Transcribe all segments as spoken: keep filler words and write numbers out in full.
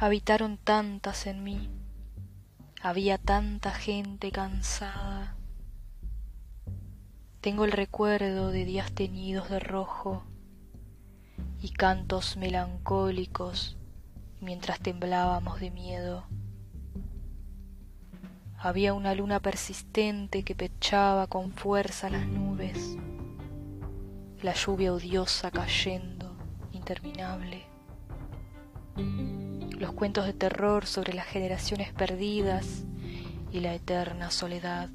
habitaron tantas en mí, había tanta gente cansada. Tengo el recuerdo de días teñidos de rojo y cantos melancólicos mientras temblábamos de miedo. Había una luna persistente que pechaba con fuerza las nubes, la lluvia odiosa cayendo, interminable. Los cuentos de terror sobre las generaciones perdidas y la eterna soledad.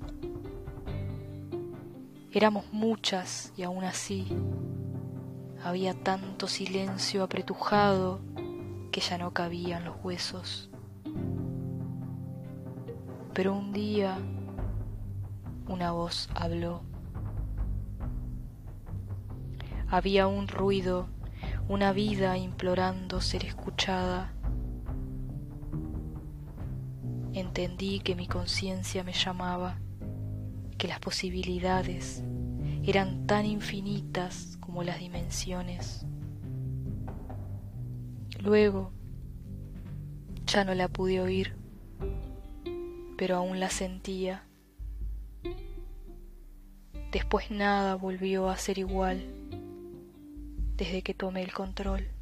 Éramos muchas y aún así había tanto silencio apretujado que ya no cabían los huesos. Pero un día una voz habló. Había un ruido, una vida implorando ser escuchada. Entendí que mi conciencia me llamaba, que las posibilidades eran tan infinitas como las dimensiones. Luego ya no la pude oír, pero aún la sentía. Después nada volvió a ser igual desde que tomé el control.